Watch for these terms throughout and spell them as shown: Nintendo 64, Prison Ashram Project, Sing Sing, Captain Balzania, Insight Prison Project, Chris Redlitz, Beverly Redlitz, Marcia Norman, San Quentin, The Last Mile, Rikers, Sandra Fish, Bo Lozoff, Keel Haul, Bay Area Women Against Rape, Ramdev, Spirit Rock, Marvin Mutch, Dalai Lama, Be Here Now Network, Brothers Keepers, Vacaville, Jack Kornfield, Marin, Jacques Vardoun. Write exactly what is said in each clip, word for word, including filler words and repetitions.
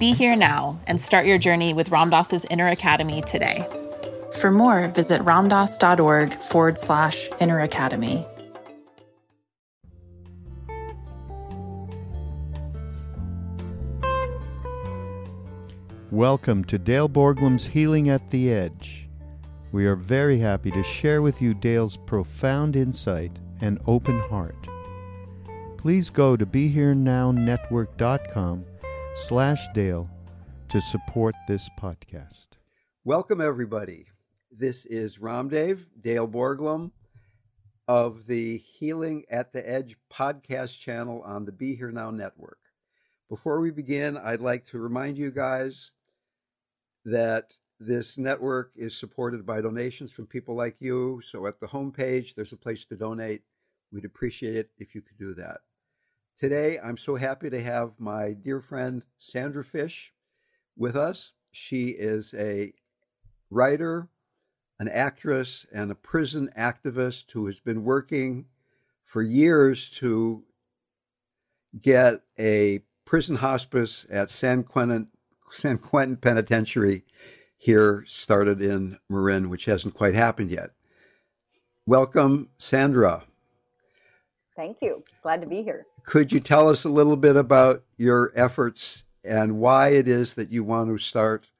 Be here now and start your journey with Ram Dass's Inner Academy today. For more, visit ramdass.org forward slash Inner Academy. Welcome to Dale Borglum's Healing at the Edge. We are very happy to share with you Dale's profound insight and open heart. Please go to BeHereNowNetwork.com slash Dale to support this podcast. Welcome, everybody. This is Ramdev, Dale Borglum, of the Healing at the Edge podcast channel on the Be Here Now Network. Before we begin, I'd like to remind you guys that this network is supported by donations from people like you. So at the homepage, there's a place to donate. We'd appreciate it if you could do that. Today, I'm so happy to have my dear friend, Sandra Fish, with us. She is a writer, an actress, and a prison activist who has been working for years to get a prison hospice at San Quentin, San Quentin Penitentiary here started in Marin, which hasn't quite happened yet. Welcome, Sandra. Thank you. Glad to be here. Could you tell us a little bit about your efforts and why it is that you want to start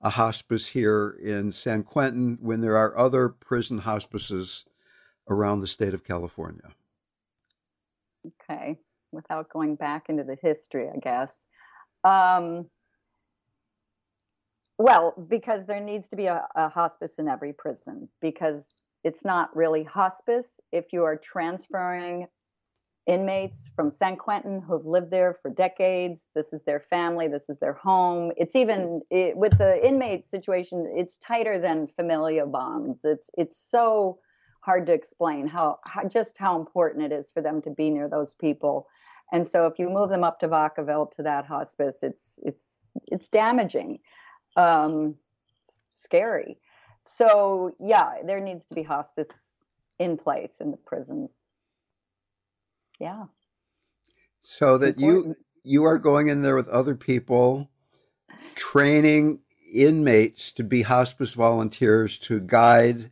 a hospice here in San Quentin when there are other prison hospices around the state of California? Okay. Without going back into the history, I guess. Um, Well, because there needs to be a, a hospice in every prison, because it's not really hospice if you are transferring inmates from San Quentin who've lived there for decades. This is their family. This is their home. It's even it, with the inmate situation, it's tighter than familial bonds. It's it's so hard to explain how, how just how important it is for them to be near those people. And so if you move them up to Vacaville to that hospice, it's it's it's damaging. Um, scary. So yeah, there needs to be hospice in place in the prisons. Yeah. So that Important. you, you are going in there with other people, training inmates to be hospice volunteers to guide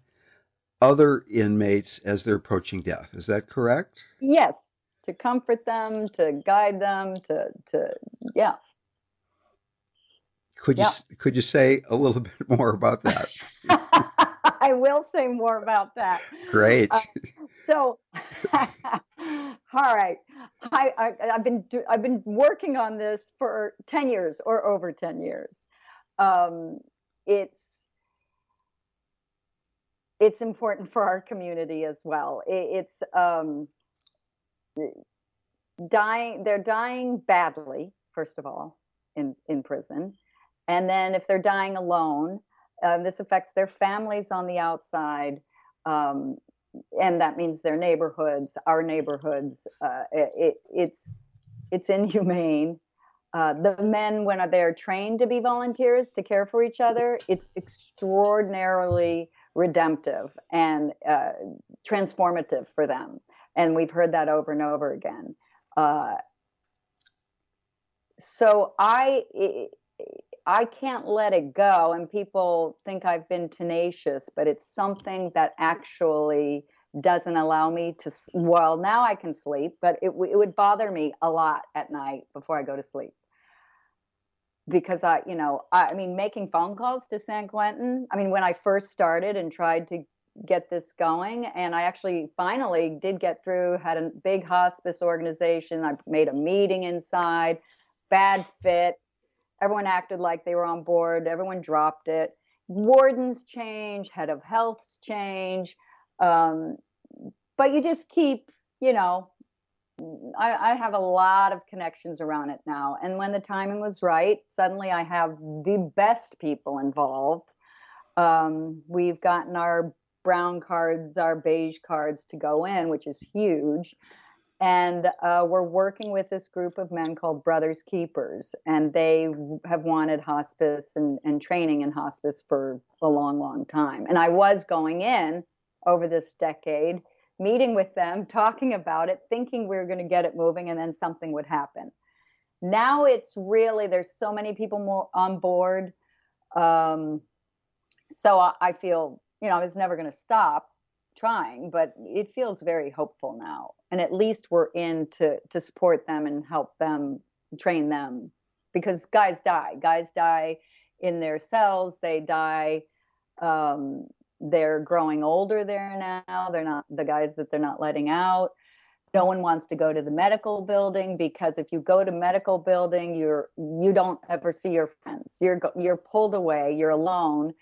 other inmates as they're approaching death. Is that correct? Yes. To comfort them, to guide them, to, to, yeah. Could you yep. could you say a little bit more about that? I will say more about that. Great. Uh, so, all right, I, I, I've been I've been working on this for ten years or over ten years. Um, it's it's important for our community as well. It, it's um, dying. They're dying badly, first of all, in, in prison. And then if they're dying alone, uh, this affects their families on the outside. Um, and that means their neighborhoods, our neighborhoods. Uh, it, it's, it's inhumane. Uh, the men, when they're trained to be volunteers, to care for each other, it's extraordinarily redemptive and uh, transformative for them. And we've heard that over and over again. Uh, so I, I can't let it go. And people think I've been tenacious, but it's something that actually doesn't allow me to, well, now I can sleep, but it, it would bother me a lot at night before I go to sleep. Because I, you know, I, I mean, making phone calls to San Quentin. I mean, when I first started and tried to get this going, and I actually finally did get through, had a big hospice organization. I made a meeting inside, bad fit. Everyone acted like they were on board. Everyone dropped it. Wardens change, head of healths change. Um, but you just keep, you know, I, I have a lot of connections around it now. And when the timing was right, suddenly I have the best people involved. Um, we've gotten our brown cards, our beige cards to go in, which is huge. And uh, we're working with this group of men called Brothers Keepers. And they have wanted hospice and, and training in hospice for a long, long time. And I was going in over this decade, meeting with them, talking about it, thinking we were going to get it moving, and then something would happen. Now it's really, there's so many people more on board. Um, so I, I feel, you know, I was never going to stop trying, but it feels very hopeful now. And at least we're in to, to support them and help them, train them. Because guys die. Guys die in their cells. They die... Um, they're growing older there now. They're not the guys that they're not letting out. No one wants to go to the medical building, because if you go to medical building, you're, you don't ever see your friends. You're, you're pulled away, you're alone.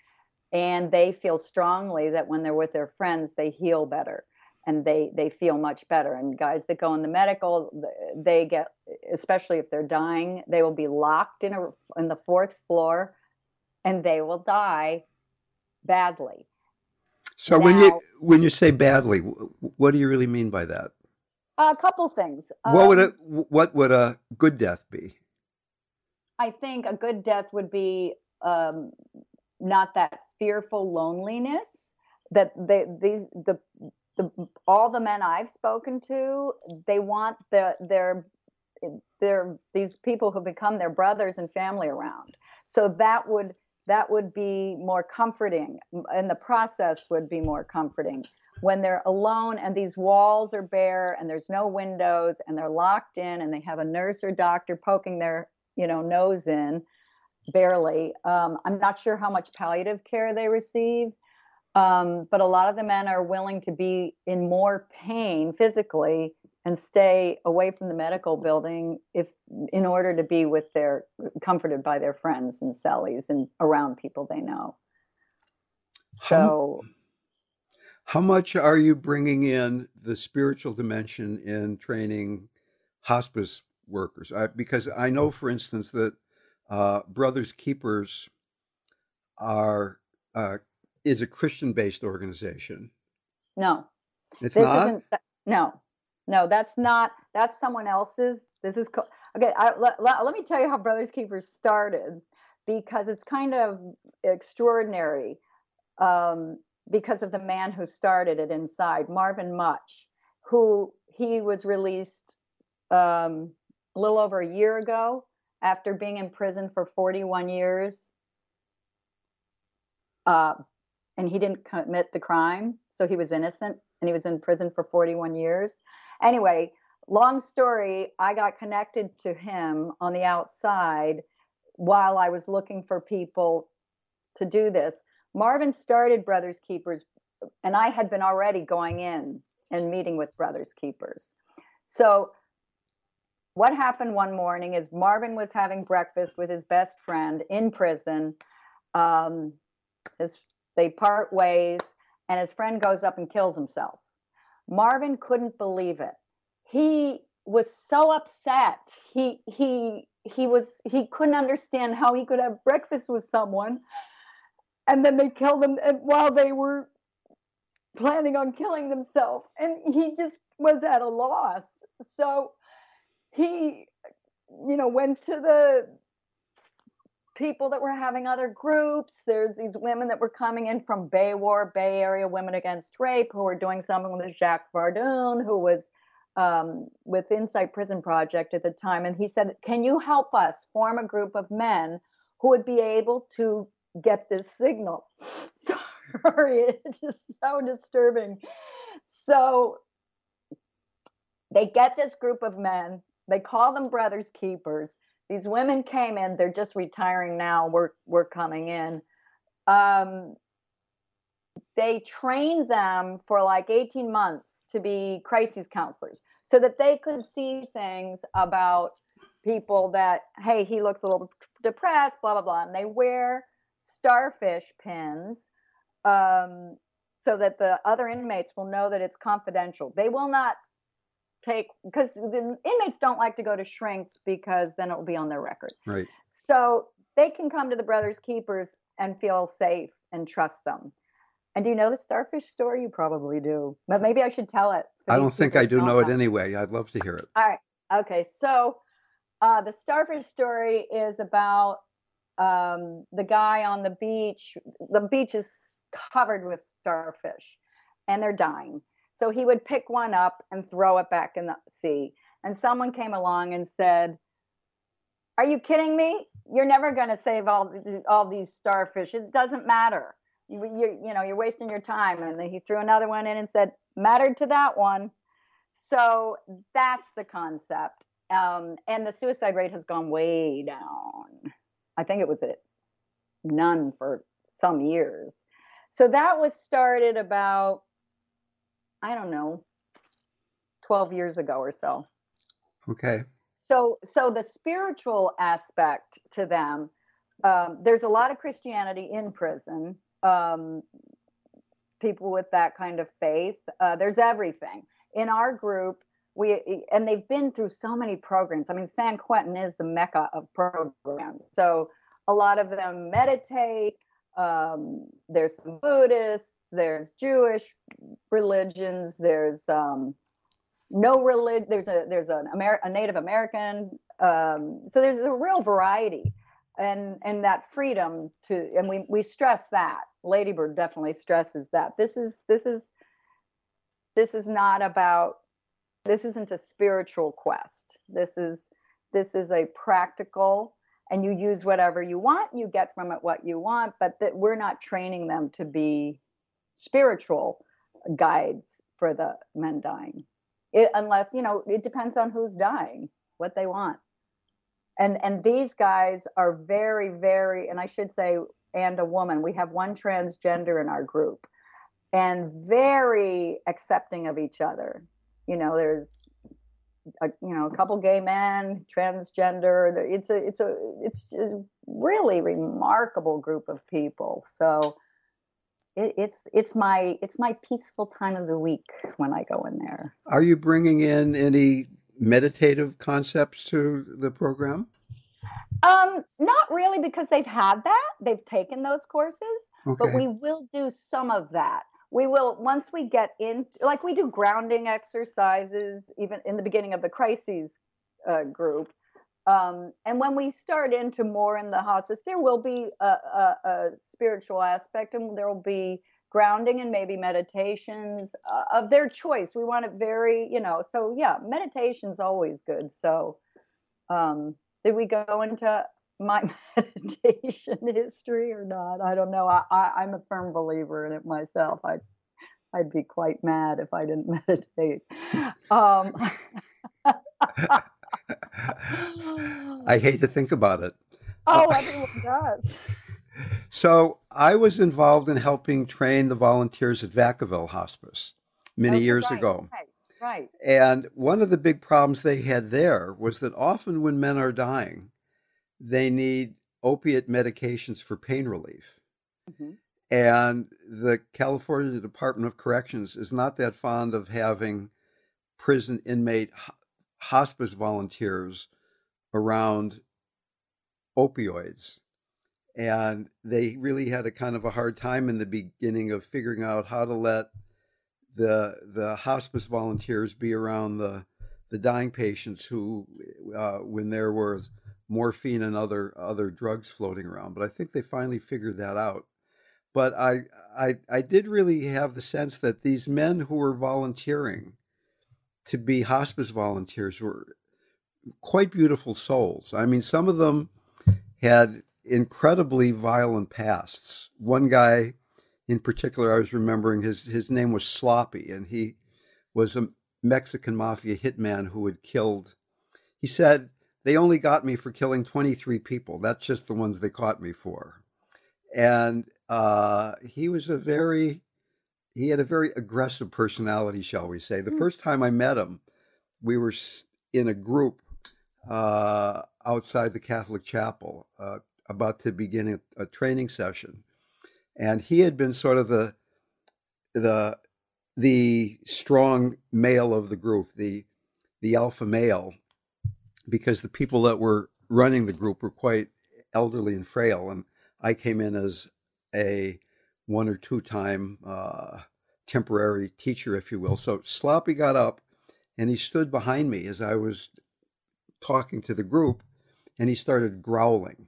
And they feel strongly that when they're with their friends, they heal better and they, they feel much better. And guys that go in the medical, they get, especially if they're dying, they will be locked in a, in the fourth floor, and they will die badly. So now, when you when you say badly, what do you really mean by that? A couple things. Um, what would a what would a good death be? I think a good death would be um, not that fearful loneliness that they, these the the all the men I've spoken to, they want the their their these people who become their brothers and family around. So that would. That would be more comforting, and the process would be more comforting. When they're alone and these walls are bare and there's no windows and they're locked in and they have a nurse or doctor poking their, you know, nose in, barely. Um, I'm not sure how much palliative care they receive, um, but a lot of the men are willing to be in more pain physically and stay away from the medical building if, in order to be with their, comforted by their friends and cellies and around people they know. So. How, how much are you bringing in the spiritual dimension in training hospice workers? I, because I know, for instance, that uh, Brothers Keepers are uh, is a Christian-based organization. No. It's this not? Isn't, no. No, that's not, that's someone else's. This is, co- okay, I, let, let, let me tell you how Brothers Keepers started, because it's kind of extraordinary um, because of the man who started it inside, Marvin Mutch, who he was released um, a little over a year ago after being in prison for forty-one years. Uh, and he didn't commit the crime, so he was innocent. And he was in prison for forty-one years. Anyway, long story, I got connected to him on the outside while I was looking for people to do this. Marvin started Brothers Keepers, and I had been already going in and meeting with Brothers Keepers. So what happened one morning is Marvin was having breakfast with his best friend in prison. Um, his, they part ways. and his friend goes up and kills himself. Marvin couldn't believe it. He was so upset. He he he was he couldn't understand how he could have breakfast with someone, and then they killed him while they were planning on killing themselves. And he just was at a loss. So he, you know, went to the people that were having other groups. There's these women that were coming in from Bay War, Bay Area Women Against Rape, who were doing something with Jacques Vardoun, who was um, with Insight Prison Project at the time. And he said, can you help us form a group of men who would be able to get this signal? Sorry, it's just so disturbing. So they get this group of men. They call them Brothers Keepers. These women came in. They're just retiring now. We're we're coming in. Um, they trained them for like eighteen months to be crisis counselors, so that they could see things about people that, hey, he looks a little depressed, blah blah blah. And they wear starfish pins, um, so that the other inmates will know that it's confidential. They will not take, because the inmates don't like to go to shrinks because then it will be on their record. Right. So they can come to the Brothers Keepers and feel safe and trust them. And do you know the starfish story? You probably do, but maybe I should tell it. I don't think I do know it anyway. I'd love to hear it. All right. Okay. So uh, the starfish story is about um, the guy on the beach. The beach is covered with starfish and they're dying. So he would pick one up and throw it back in the sea. And someone came along and said, are you kidding me? You're never going to save all, all these starfish. It doesn't matter. You, you, you know, you're wasting your time. And then he threw another one in and said, mattered to that one. So that's the concept. Um, and the suicide rate has gone way down. I think it was at none for some years. So that was started about, I don't know, twelve years ago or so. Okay. So, so the spiritual aspect to them, um, there's a lot of Christianity in prison. Um, people with that kind of faith, uh, there's everything. In our group, we and they've been through so many programs. I mean, San Quentin is the mecca of programs. So a lot of them meditate. Um, there's some Buddhists. There's Jewish religions. There's um, no religion. There's a there's an Amer- a Native American. Um, so there's a real variety, and and that freedom to, and we we stress that. Lady Bird definitely stresses that. This is this is this is not about. This isn't a spiritual quest. This is this is a practical. And you use whatever you want. You get from it what you want. But that we're not training them to be spiritual guides for the men dying, it, unless, you know, it depends on who's dying, what they want. And and these guys are very, very, and I should say, and a woman, we have one transgender in our group, and very accepting of each other. You know, there's a, you know, a couple gay men, transgender. It's a it's a it's a really remarkable group of people. So It, it's it's my it's my peaceful time of the week when I go in there. Are you bringing in any meditative concepts to the program? Um, not really, because they've had that. They've taken those courses, okay. But we will do some of that. We will, once we get in, like we do grounding exercises, even in the beginning of the crises uh, group. Um, and when we start into more in the hospice, there will be a, a, a spiritual aspect, and there will be grounding and maybe meditations uh, of their choice. We want it very, you know, so yeah, meditation's always good. So um, did we go into my meditation history or not? I don't know. I, I, I'm a firm believer in it myself. I, I'd be quite mad if I didn't meditate. Um, I hate to think about it. Oh, uh, everyone does. So I was involved in helping train the volunteers at Vacaville Hospice many oh, years right, ago. Right, right. And one of the big problems they had there was that often when men are dying, they need opiate medications for pain relief. Mm-hmm. And the California Department of Corrections is not that fond of having prison inmate hospice volunteers around opioids. And they really had a kind of a hard time in the beginning of figuring out how to let the the hospice volunteers be around the the dying patients who, uh, when there was morphine and other other drugs floating around. But I think they finally figured that out. But I I, I did really have the sense that these men who were volunteering to be hospice volunteers were quite beautiful souls. I mean, some of them had incredibly violent pasts. One guy in particular, I was remembering, his his name was Sloppy, and he was a Mexican mafia hitman who had killed, he said, they only got me for killing twenty-three people. That's just the ones they caught me for. And uh, he was a very, he had a very aggressive personality, shall we say. The mm. first time I met him, we were in a group uh, outside the Catholic chapel, uh, about to begin a, a training session. And he had been sort of the the the strong male of the group, the the alpha male, because the people that were running the group were quite elderly and frail. And I came in as a one or two time uh, temporary teacher, if you will. So Sloppy got up and he stood behind me as I was talking to the group, and he started growling.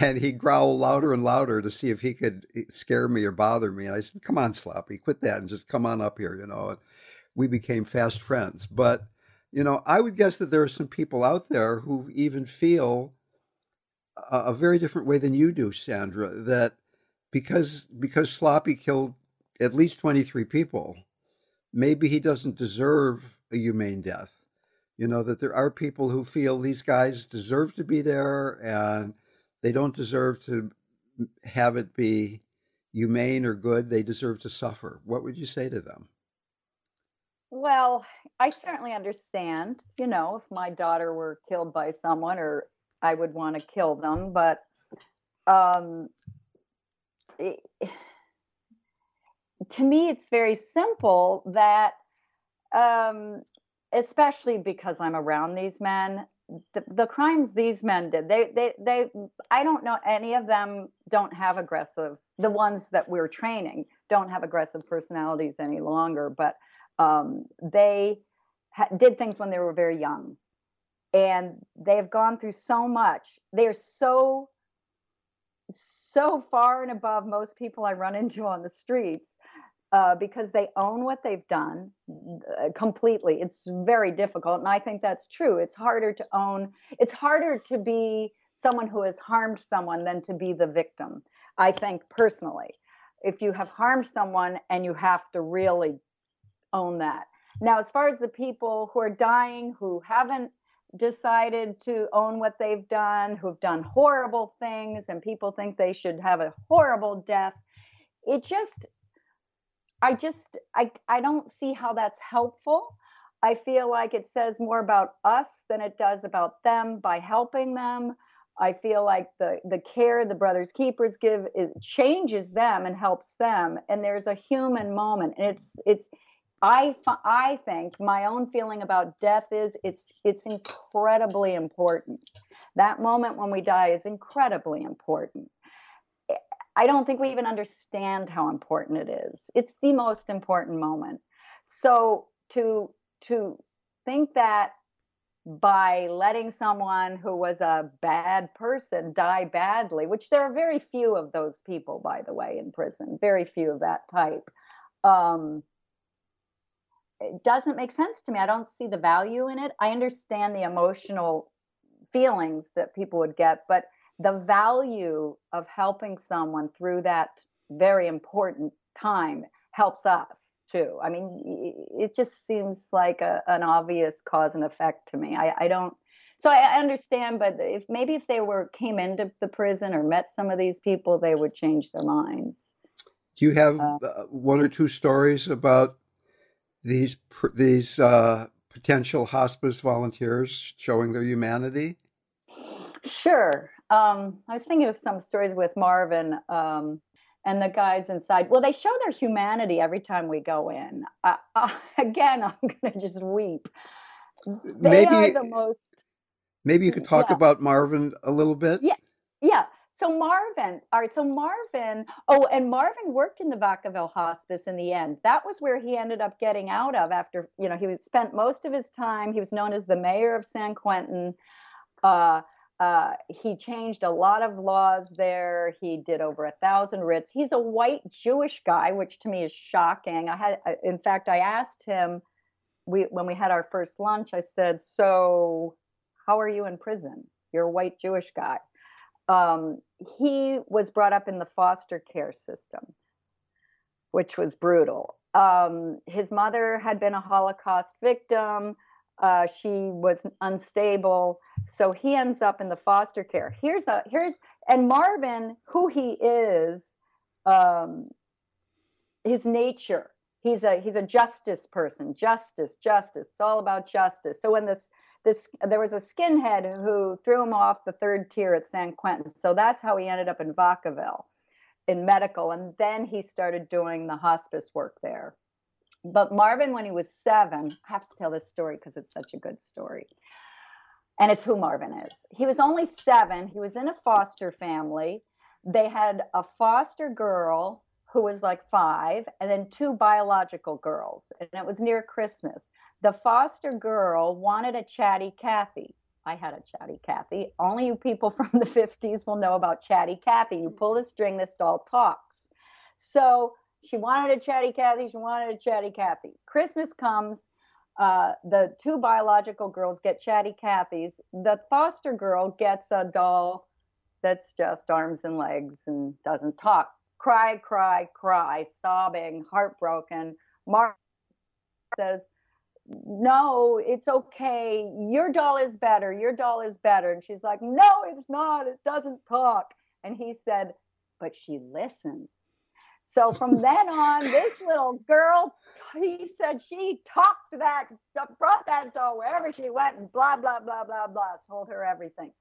And he growled louder and louder to see if he could scare me or bother me. And I said, come on, Sloppy, quit that and just come on up here, you know. And we became fast friends. But, you know, I would guess that there are some people out there who even feel a, a very different way than you do, Sandra, that because because Sloppy killed at least twenty-three people, maybe he doesn't deserve a humane death. You know, that there are people who feel these guys deserve to be there and they don't deserve to have it be humane or good. They deserve to suffer. What would you say to them? Well, I certainly understand, you know, if my daughter were killed by someone, or I would want to kill them. But um, it, to me, it's very simple that um, especially because I'm around these men, the, the crimes these men did, they, they, they, I don't know, any of them don't have aggressive, the ones that we're training don't have aggressive personalities any longer, but um, they ha- did things when they were very young, and they have gone through so much. They are so, so far and above most people I run into on the streets. Uh, because they own what they've done uh, completely. It's very difficult. And I think that's true. It's harder to own. It's harder to be someone who has harmed someone than to be the victim, I think personally. If you have harmed someone and you have to really own that. Now, as far as the people who are dying, who haven't decided to own what they've done, who've done horrible things, and people think they should have a horrible death, it just... I just, I, I don't see how that's helpful. I feel like it says more about us than it does about them by helping them. I feel like the, the care the Brothers Keepers give, it changes them and helps them. And there's a human moment. And it's, it's, I, I think my own feeling about death is it's, it's incredibly important. That moment when we die is incredibly important. I don't think we even understand how important it is. It's the most important moment. So to to think that by letting someone who was a bad person die badly, which there are very few of those people, by the way, in prison, very few of that type, um, it doesn't make sense to me. I don't see the value in it. I understand the emotional feelings that people would get, but the value of helping someone through that very important time helps us too. I mean, it just seems like a, an obvious cause and effect to me. I, I don't, so I understand, but if maybe if they were, came into the prison or met some of these people, they would change their minds. Do you have uh, one or two stories about these, these uh, potential hospice volunteers showing their humanity? Sure. Um, I was thinking of some stories with Marvin um, And the guys inside, well, they show their humanity every time we go in. Uh, uh, again, I'm going to just weep. They maybe, are the most. Maybe you could talk yeah. about Marvin a little bit. Yeah, yeah. So Marvin, all right, so Marvin, oh, and Marvin worked in the Vacaville hospice in the end. That was where he ended up getting out of after, you know, he spent most of his time. He was known as the mayor of San Quentin. Uh, uh, he changed a lot of laws there. He did over a thousand writs. He's a white Jewish guy, which to me is shocking. I had, in fact, I asked him we, when we had our first lunch, I said, so how are you in prison? You're a white Jewish guy. Um, he was brought up in the foster care system, which was brutal. Um, his mother had been a Holocaust victim. Uh, she was unstable. So he ends up in the foster care. Here's a, here's, and Marvin, who he is, um, his nature, he's a, he's a justice person, justice, justice. It's all about justice. So when this, This, there was a skinhead who threw him off the third tier at San Quentin. So that's how he ended up in Vacaville, in medical. And then he started doing the hospice work there. But Marvin, when he was seven, I have to tell this story because it's such a good story. And it's who Marvin is. He was only seven. He was in a foster family. They had a foster girl who was like five, and then two biological girls. And it was near Christmas. The foster girl wanted a chatty Cathy. I had a chatty Cathy. Only you people from the fifties will know about chatty Cathy. You pull the string, this doll talks. So she wanted a chatty Cathy. She wanted a chatty Cathy. Christmas comes. Uh, the two biological girls get chatty Cathys. The foster girl gets a doll that's just arms and legs and doesn't talk. Cry, cry, cry, sobbing, heartbroken. Mark says, no, it's okay. Your doll is better. Your doll is better. And she's like, no, it's not. It doesn't talk. And he said, but she listens. So from then on, this little girl, he said, she talked to that, brought that doll wherever she went and blah, blah, blah, blah, blah, told her everything.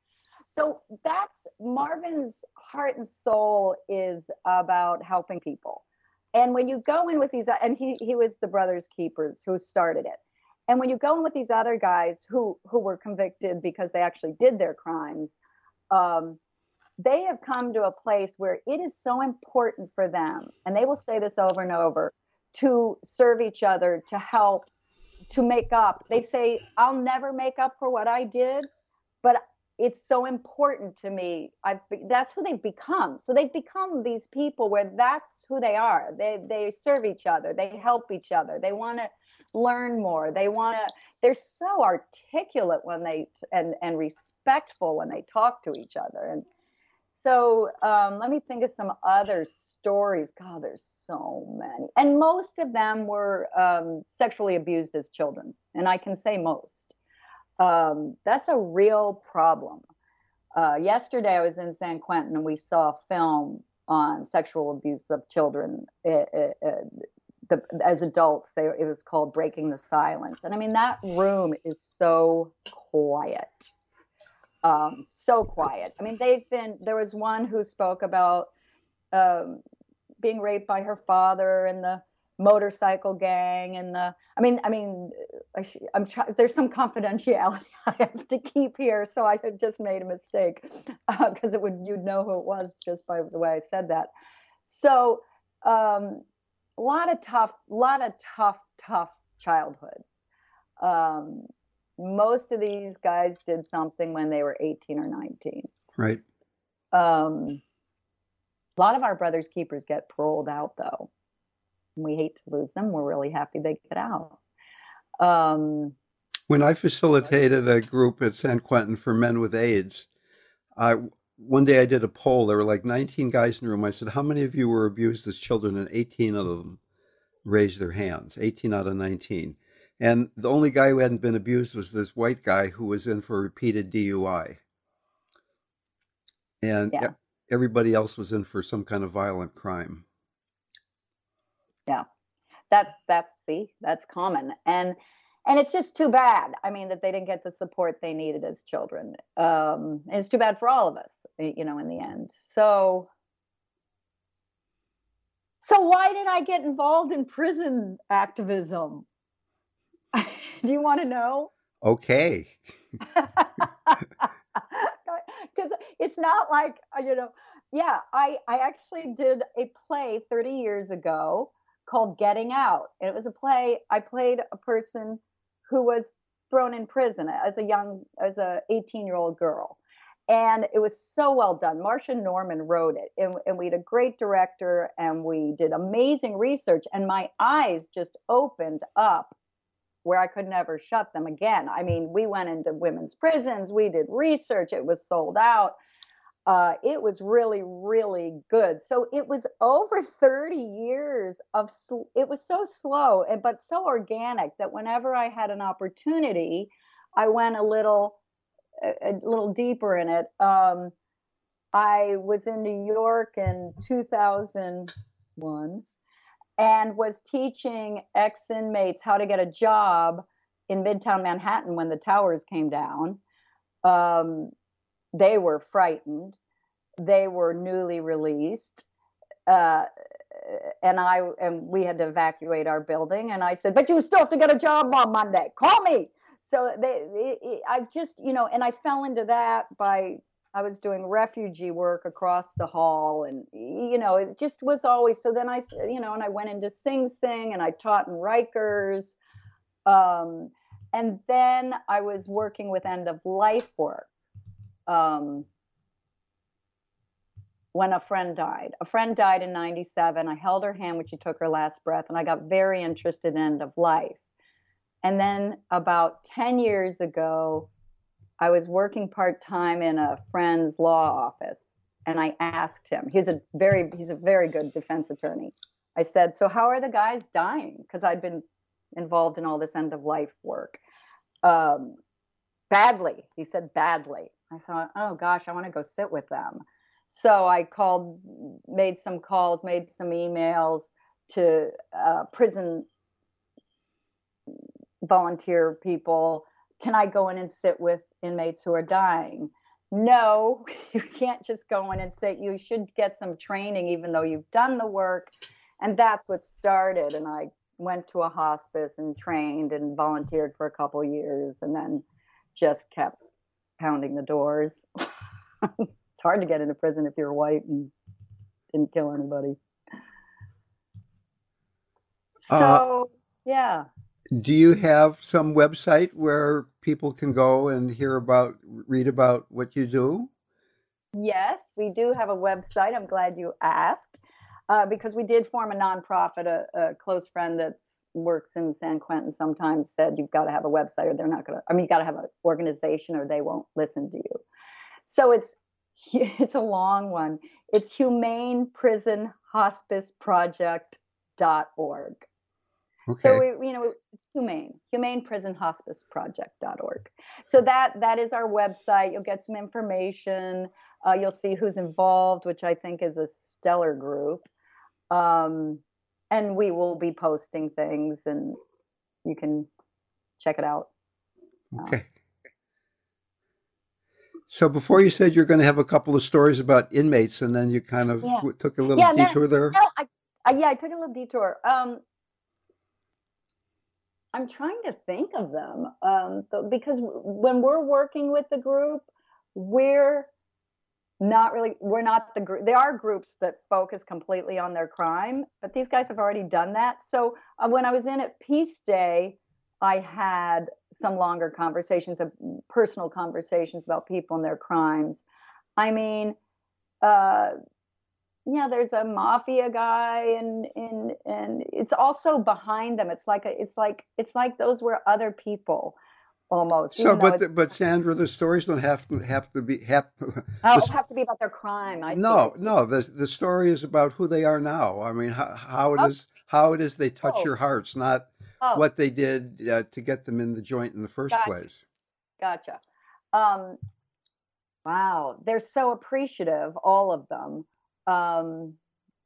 So that's Marvin's heart and soul is about helping people. And when you go in with these, and he he was the Brothers Keepers who started it. And when you go in with these other guys who, who were convicted because they actually did their crimes, um, they have come to a place where it is so important for them, and they will say this over and over, to serve each other, to help, to make up. They say, I'll never make up for what I did, but it's so important to me. I've, that's who they've become. So they've become these people where that's who they are. They they serve each other. They help each other. They want to learn more. They want to, they're so articulate when they, and, and respectful when they talk to each other. And so um, let me think of some other stories. God, there's so many. And most of them were um, sexually abused as children. And I can say most. Um, that's a real problem. Uh, yesterday I was in San Quentin and we saw a film on sexual abuse of children it, it, it, the, as adults. They, it was called Breaking the Silence. And I mean, that room is so quiet, um, so quiet. I mean, they've been, there was one who spoke about um, being raped by her father and the motorcycle gang and the I mean I mean I sh- I'm try- there's some confidentiality I have to keep here, so I have just made a mistake because uh, it would you'd know who it was just by the way I said that. So um a lot of tough lot of tough tough childhoods. Um most of these guys did something when they were eighteen or nineteen, right? Um a lot of our Brothers Keepers get paroled out though. We hate to lose them. We're really happy they get out. Um, when I facilitated a group at San Quentin for men with AIDS, I, one day I did a poll. There were like nineteen guys in the room. I said, how many of you were abused as children? And eighteen of them raised their hands, eighteen out of nineteen. And the only guy who hadn't been abused was this white guy who was in for repeated D U I. And yeah. everybody else was in for some kind of violent crime. Yeah, that's, that's, see, that's common. And, and it's just too bad. I mean, that they didn't get the support they needed as children. Um, and it's too bad for all of us, you know, in the end. So why did I get involved in prison activism? Do you want to know? Okay. Because it's not like, you know, yeah, I, I actually did a play thirty years ago called Getting Out. And it was a play, I played a person who was thrown in prison as a young, as a eighteen-year-old girl. And it was so well done. Marcia Norman wrote it. And, and we had a great director and we did amazing research. And my eyes just opened up where I could never shut them again. I mean, we went into women's prisons. We did research. It was sold out. Uh, it was really, really good. So it was over thirty years of, sl- it was so slow, and but so organic that whenever I had an opportunity, I went a little, a, a little deeper in it. Um, I was in New York in two thousand one and was teaching ex-inmates how to get a job in Midtown Manhattan when the towers came down. Um, They were frightened. They were newly released. Uh, and I and we had to evacuate our building. And I said, but you still have to get a job on Monday. Call me. So they, it, it, I just, you know, and I fell into that by, I was doing refugee work across the hall. And, you know, it just was always, so then I, you know, and I went into Sing Sing and I taught in Rikers. Um, and then I was working with end of life work. Um, when a friend died, a friend died in ninety-seven. I held her hand when she took her last breath, and I got very interested in end of life. And then about ten years ago, I was working part-time in a friend's law office, and I asked him, he's a very, he's a very good defense attorney. I said, so how are the guys dying? Because I'd been involved in all this end of life work. Um, badly. He said, badly. I thought, oh gosh, I want to go sit with them. So I called, made some calls, made some emails to uh, prison volunteer people. Can I go in and sit with inmates who are dying? No, you can't just go in and sit. You should get some training, even though you've done the work. And that's what started. And I went to a hospice and trained and volunteered for a couple years, and then just kept pounding the doors. It's hard to get into prison if you're white and didn't kill anybody. So, uh, yeah. Do you have some website where people can go and hear about, read about what you do? Yes, we do have a website. I'm glad you asked, uh, because we did form a nonprofit. A, a close friend that's works in San Quentin sometimes said, you've got to have a website or they're not going to, I mean, you got to have an organization or they won't listen to you. So it's, it's a long one. It's humane prison hospice project dot org. Okay. So we, you know, it's humane, humane prison hospice project dot org. So that, that is our website. You'll get some information. Uh, you'll see who's involved, which I think is a stellar group. Um, And we will be posting things, and you can check it out. Okay. So before you said you're going to have a couple of stories about inmates, and then you kind of yeah. took a little yeah, detour then, there. No, I, I, yeah, I took a little detour. Um, I'm trying to think of them um, because when we're working with the group, we're Not really, we're not the group. There are groups that focus completely on their crime, but these guys have already done that. So uh, when I was in at Peace Day, I had some longer conversations, uh, personal conversations about people and their crimes. I mean, uh, yeah, there's a mafia guy, and and and it's also behind them. It's like a, it's like it's like those were other people. Almost. So, but the, but Sandra, the stories don't have to have to be have. Oh, the, have to be about their crime. I no, see. no. The the story is about who they are now. I mean, how, how it oh. is how it is they touch oh. your hearts, not oh. what they did uh, to get them in the joint in the first gotcha. place. Gotcha. Um, wow, they're so appreciative, all of them. Um,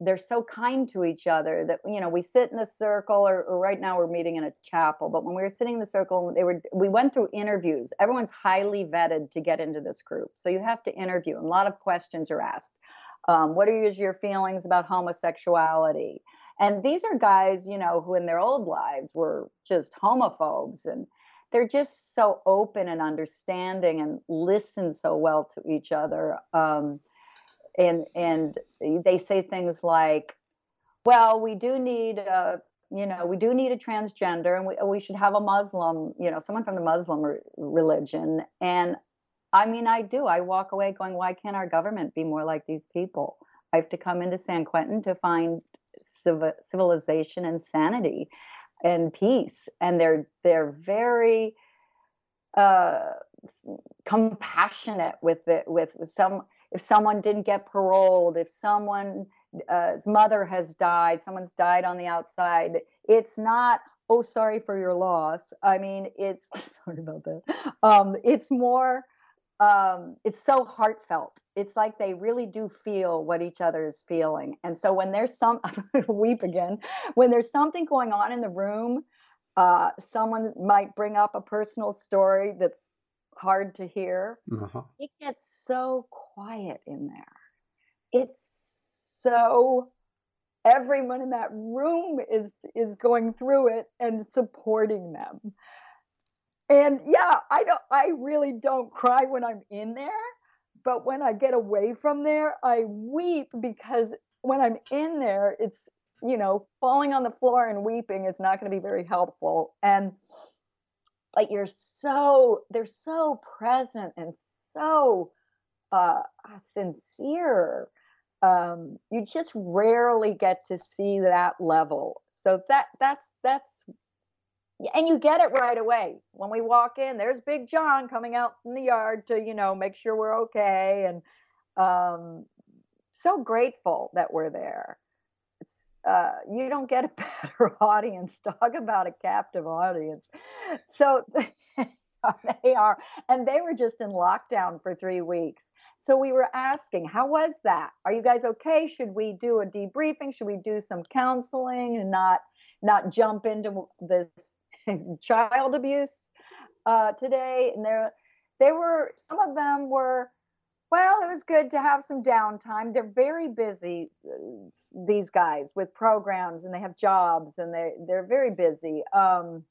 they're so kind to each other that, you know, we sit in a circle or, or right now we're meeting in a chapel, but when we were sitting in the circle, they were, we went through interviews. Everyone's highly vetted to get into this group. So you have to interview and a lot of questions are asked. Um, what are your feelings about homosexuality? And these are guys, you know, who in their old lives were just homophobes, and they're just so open and understanding and listen so well to each other. Um, and and they say things like, well, we do need a, you know, we do need a transgender, and we we should have a Muslim, you know, someone from the Muslim re- religion. And I mean, I do. I walk away going, why can't our government be more like these people? I have to come into San Quentin to find civ- civilization and sanity and peace. And they're they're very uh, compassionate with the, with some. If someone didn't get paroled, if someone's uh, mother has died, someone's died on the outside, it's not, oh, sorry for your loss. I mean, it's sorry about that. Um, it's more. Um, it's so heartfelt. It's like they really do feel what each other is feeling. And so when there's some, I'm going to weep again, when there's something going on in the room, uh, someone might bring up a personal story that's hard to hear. Uh-huh. It gets so quiet in there. It's so, everyone in that room is is going through it and supporting them. And yeah, I don't. I really don't cry when I'm in there, but when I get away from there, I weep, because when I'm in there, it's, you know, falling on the floor and weeping is not going to be very helpful. And like you're so, they're so present and so uh, sincere. Um, you just rarely get to see that level. So that that's that's. And you get it right away. When we walk in, there's Big John coming out in the yard to, you know, make sure we're okay. And um, so grateful that we're there. It's, uh, you don't get a better audience. Talk about a captive audience. So they are. And they were just in lockdown for three weeks. So we were asking, how was that? Are you guys okay? Should we do a debriefing? Should we do some counseling and not not jump into this child abuse uh, today? And there, they were, some of them were, well, it was good to have some downtime. They're very busy, these guys, with programs, and they have jobs, and they they're very busy. Um,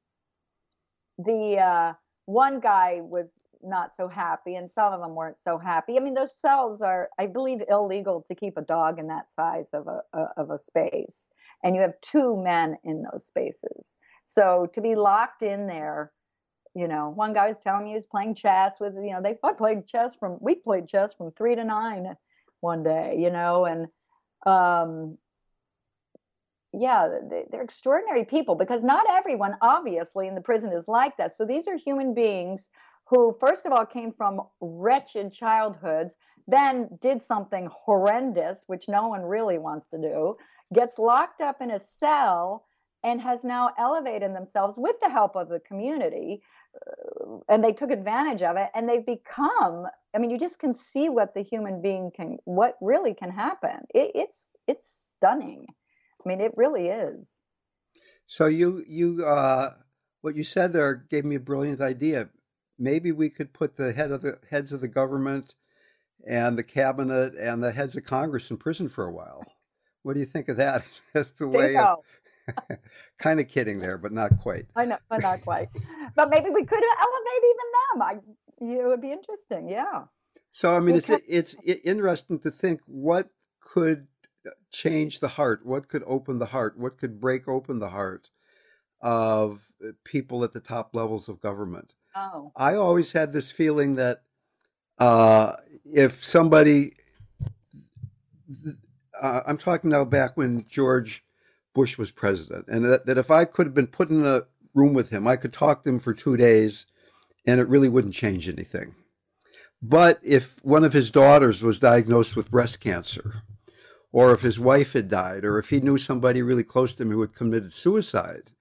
the uh, one guy was not so happy, and some of them weren't so happy. I mean, those cells are, I believe, illegal to keep a dog in that size of a, a of a space, and you have two men in those spaces. So to be locked in there, you know, one guy was telling me he was playing chess with, you know, they I played chess from, we played chess from three to nine one day, you know, and um, yeah, they, they're extraordinary people, because not everyone obviously in the prison is like that. So these are human beings who, first of all, came from wretched childhoods, then did something horrendous, which no one really wants to do, gets locked up in a cell, and has now elevated themselves with the help of the community, uh, and they took advantage of it, and they've become, I mean, you just can see what the human being can, what really can happen. It, it's it's stunning. I mean, it really is. So you, you uh, what you said there gave me a brilliant idea. Maybe we could put the head of the heads of the government and the cabinet and the heads of Congress in prison for a while. What do you think of that? That's the way of... kind of kidding there, but not quite. I know, but not quite. But maybe we could elevate even them. I, it would be interesting, yeah. So I mean, because... it's it's interesting to think what could change the heart, what could open the heart, what could break open the heart of people at the top levels of government. Oh. I always had this feeling that uh, if somebody, uh, I'm talking now back when George Bush was president, and that, that if I could have been put in a room with him, I could talk to him for two days and it really wouldn't change anything. But if one of his daughters was diagnosed with breast cancer, or if his wife had died, or if he knew somebody really close to him who had committed suicide,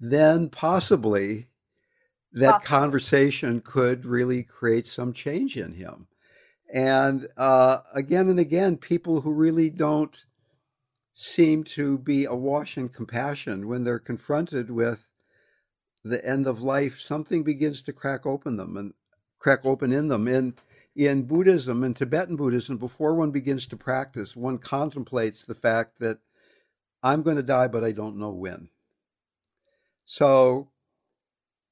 then possibly that possibly. conversation could really create some change in him. And uh, again and again, people who really don't seem to be awash in compassion, when they're confronted with the end of life, something begins to crack open them and crack open in them. And in Buddhism and Tibetan Buddhism, before one begins to practice, one contemplates the fact that I'm going to die, but I don't know when. So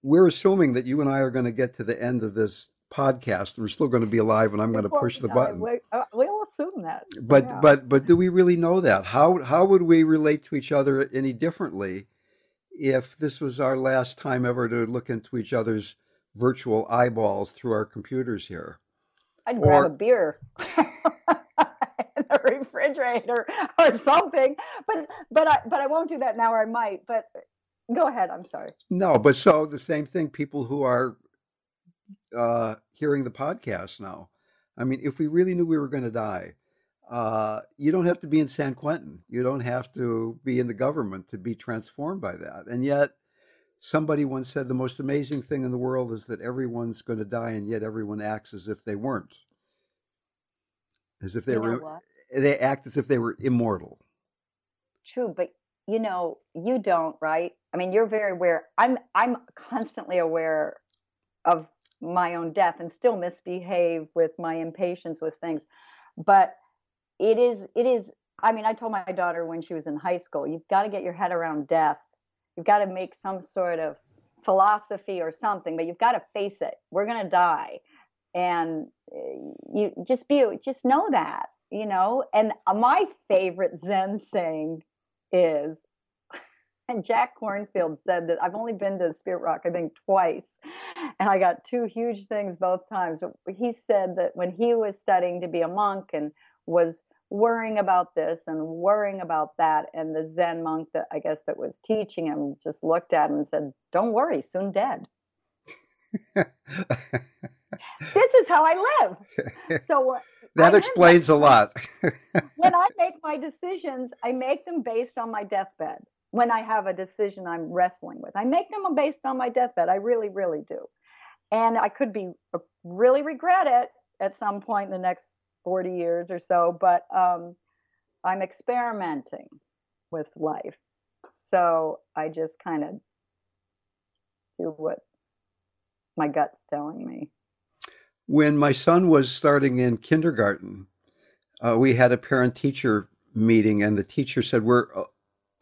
we're assuming that you and I are going to get to the end of this podcast. We're still going to be alive, and I'm going to push the button. We, uh, we'll assume that. But yeah. but but do we really know that? How how would we relate to each other any differently if this was our last time ever to look into each other's virtual eyeballs through our computers here? I'd or, grab a beer in the refrigerator or something. But but I but I won't do that now, or I might. But go ahead. I'm sorry. No, but so the same thing. People who are uh, hearing the podcast now. I mean, if we really knew we were going to die, uh, you don't have to be in San Quentin. You don't have to be in the government to be transformed by that. And yet, somebody once said the most amazing thing in the world is that everyone's going to die, and yet everyone acts as if they weren't. As if they you know were. What? They act as if they were immortal. True, but you know, you don't, right? I mean, you're very aware. I'm I'm constantly aware of my own death and still misbehave with my impatience with things. But it is it is I mean, I told my daughter when she was in high school, you've got to get your head around death. You've got to make some sort of philosophy or something, but you've got to face it. We're going to die. And you just be just know that, you know. And my favorite Zen saying is, and Jack Kornfield said that, I've only been to Spirit Rock, I think, twice, and I got two huge things both times. He said that when he was studying to be a monk and was worrying about this and worrying about that, and the Zen monk that I guess that was teaching him just looked at him and said, "Don't worry, soon dead." This is how I live. So that I explains am, a lot. When I make my decisions, I make them based on my deathbed. When I have a decision I'm wrestling with, I make them based on my deathbed. I really, really do. And I could be really regret it at some point in the next forty years or so, but um, I'm experimenting with life. So I just kind of do what my gut's telling me. When my son was starting in kindergarten, uh, we had a parent-teacher meeting, and the teacher said, we're a,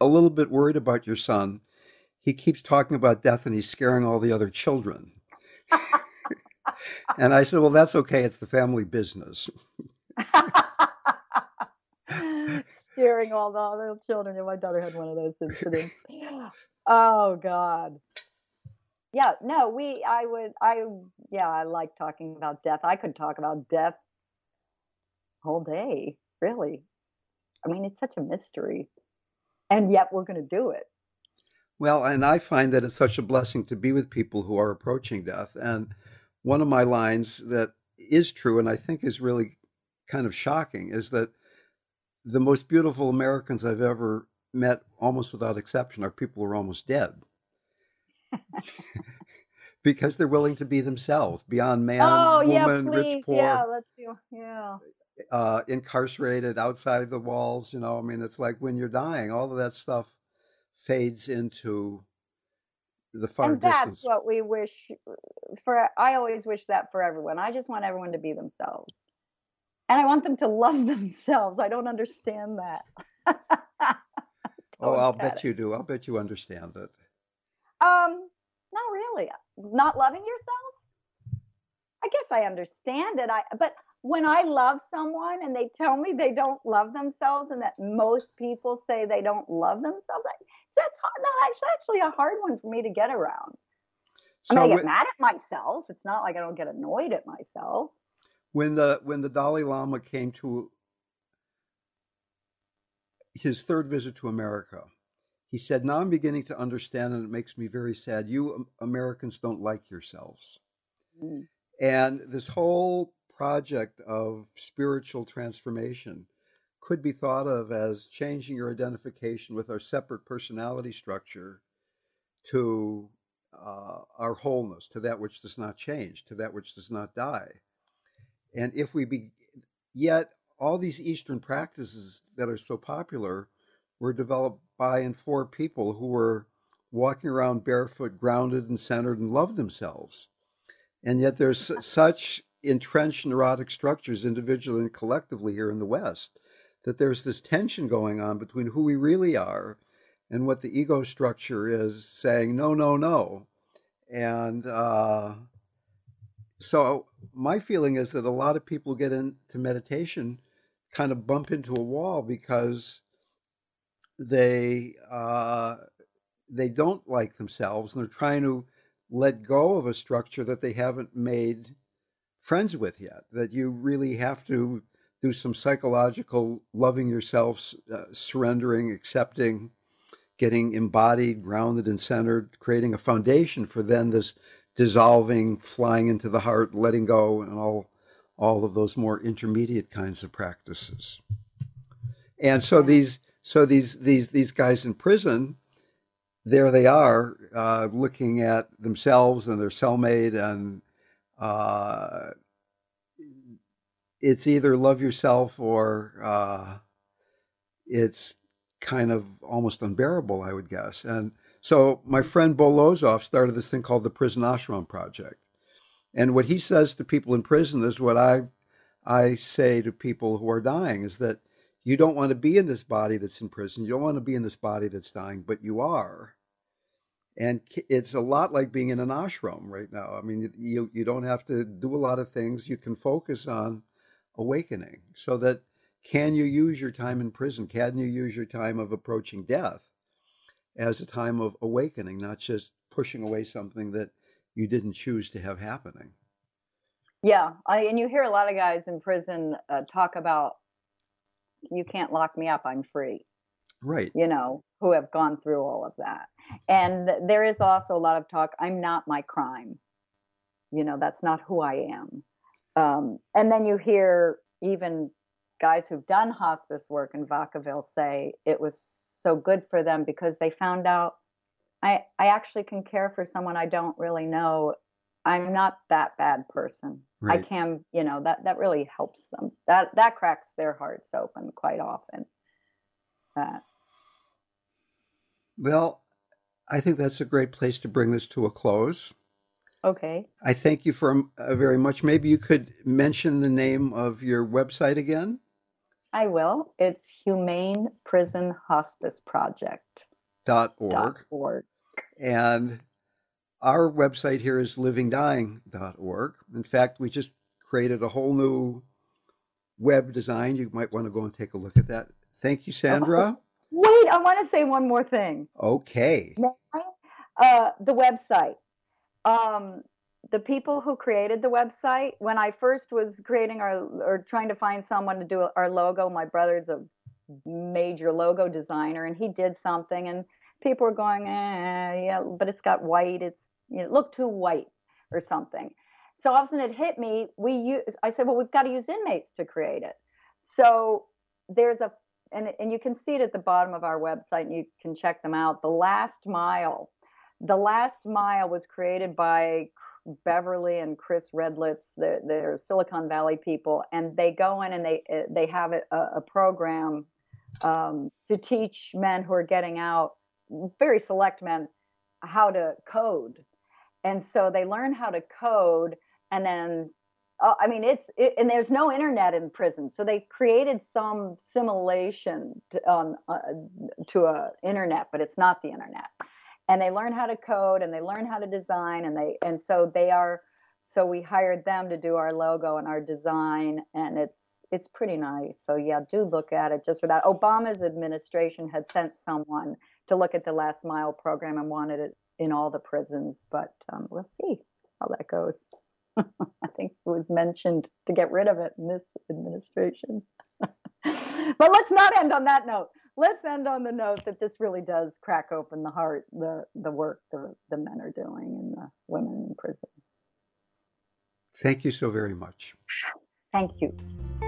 a little bit worried about your son. He keeps talking about death, and he's scaring all the other children. And I said, well, that's okay. It's the family business. Scaring all the other children. And my daughter had one of those incidents. Oh, God. Yeah, no, we, I would, I, yeah, I like talking about death. I could talk about death all day, really. I mean, it's such a mystery, and yet we're going to do it. Well, and I find that it's such a blessing to be with people who are approaching death. And one of my lines that is true, and I think is really kind of shocking, is that the most beautiful Americans I've ever met, almost without exception, are people who are almost dead. Because they're willing to be themselves beyond man, oh, woman, yeah, rich, poor, yeah, let's do, yeah. Uh, incarcerated, outside the walls. You know, I mean, it's like when you're dying, all of that stuff fades into the far and distance. That's what we wish for. I always wish that for everyone. I just want everyone to be themselves, and I want them to love themselves. I don't understand that. don't oh, I'll bet it. you do. I'll bet you understand it. Um, not really. Not loving yourself? I guess I understand it. I but when I love someone and they tell me they don't love themselves, and that most people say they don't love themselves, I, so that's hard. No, that's actually a hard one for me to get around. So I mean, I get when, mad at myself. It's not like I don't get annoyed at myself. When the when the Dalai Lama came to his third visit to America, he said, now I'm beginning to understand, and it makes me very sad. You Americans don't like yourselves. Mm. And this whole project of spiritual transformation could be thought of as changing your identification with our separate personality structure to uh, our wholeness, to that which does not change, to that which does not die. And if we be, yet all these Eastern practices that are so popular were developed by and for people who were walking around barefoot, grounded and centered, and loved themselves. And yet there's such entrenched neurotic structures, individually and collectively, here in the West, that there's this tension going on between who we really are and what the ego structure is saying, no, no, no. And uh, so my feeling is that a lot of people get into meditation kind of bump into a wall because they uh, they don't like themselves, and they're trying to let go of a structure that they haven't made friends with yet, that you really have to do some psychological loving yourself, uh, surrendering, accepting, getting embodied, grounded and centered, creating a foundation for then this dissolving, flying into the heart, letting go, and all all of those more intermediate kinds of practices. And so these so these these these guys in prison, there they are, uh, looking at themselves and their cellmate, and uh, it's either love yourself or uh, it's kind of almost unbearable, I would guess. And so my friend Bo Lozoff started this thing called the Prison Ashram Project. And what he says to people in prison is what I, I say to people who are dying, is that you don't want to be in this body that's in prison. You don't want to be in this body that's dying, but you are. And it's a lot like being in an ashram right now. I mean, you, you don't have to do a lot of things. You can focus on awakening. So that, can you use your time in prison? Can you use your time of approaching death as a time of awakening, not just pushing away something that you didn't choose to have happening? Yeah. I, and you hear a lot of guys in prison uh, talk about, you can't lock me up, I'm free. Right. You know, who have gone through all of that. And there is also a lot of talk, I'm not my crime. You know, that's not who I am. Um, and then you hear even guys who've done hospice work in Vacaville say it was so good for them because they found out, I, I actually can care for someone I don't really know. I'm not that bad person. Right. I can, you know, that, that really helps them. That that cracks their hearts open quite often. Uh, well, I think that's a great place to bring this to a close. Okay. I thank you for uh, very much. Maybe you could mention the name of your website again. I will. It's Humane Prison Hospice Project. Dot org. Dot org. And our website here is living dying dot org. In fact, we just created a whole new web design. You might want to go and take a look at that. Thank you, Sandra. Oh, wait, I want to say one more thing. Okay. Uh, the website. Um, the people who created the website, when I first was creating our, or trying to find someone to do our logo, my brother's a major logo designer, and he did something, and people were going, eh, yeah, but it's got white. It's, you know, look too white or something. So all of a sudden it hit me. We use, I said, well, we've got to use inmates to create it. So there's a, and, and you can see it at the bottom of our website, and you can check them out. The Last Mile. The Last Mile was created by Beverly and Chris Redlitz. They're, they're Silicon Valley people, and they go in and they they have a, a program um, to teach men who are getting out, very select men, how to code. And so they learn how to code, and then uh, I mean it's it, and there's no internet in prison, so they created some simulation to, um, uh, to a internet, but it's not the internet. And they learn how to code, and they learn how to design, and they and so they are. So we hired them to do our logo and our design, and it's it's pretty nice. So yeah, do look at it just for that. Obama's administration had sent someone to look at the Last Mile program and wanted it in all the prisons, but um, we'll see how that goes. I think it was mentioned to get rid of it in this administration. But let's not end on that note. Let's end on the note that this really does crack open the heart, the, the work the, the men are doing and the women in prison. Thank you so very much. Thank you.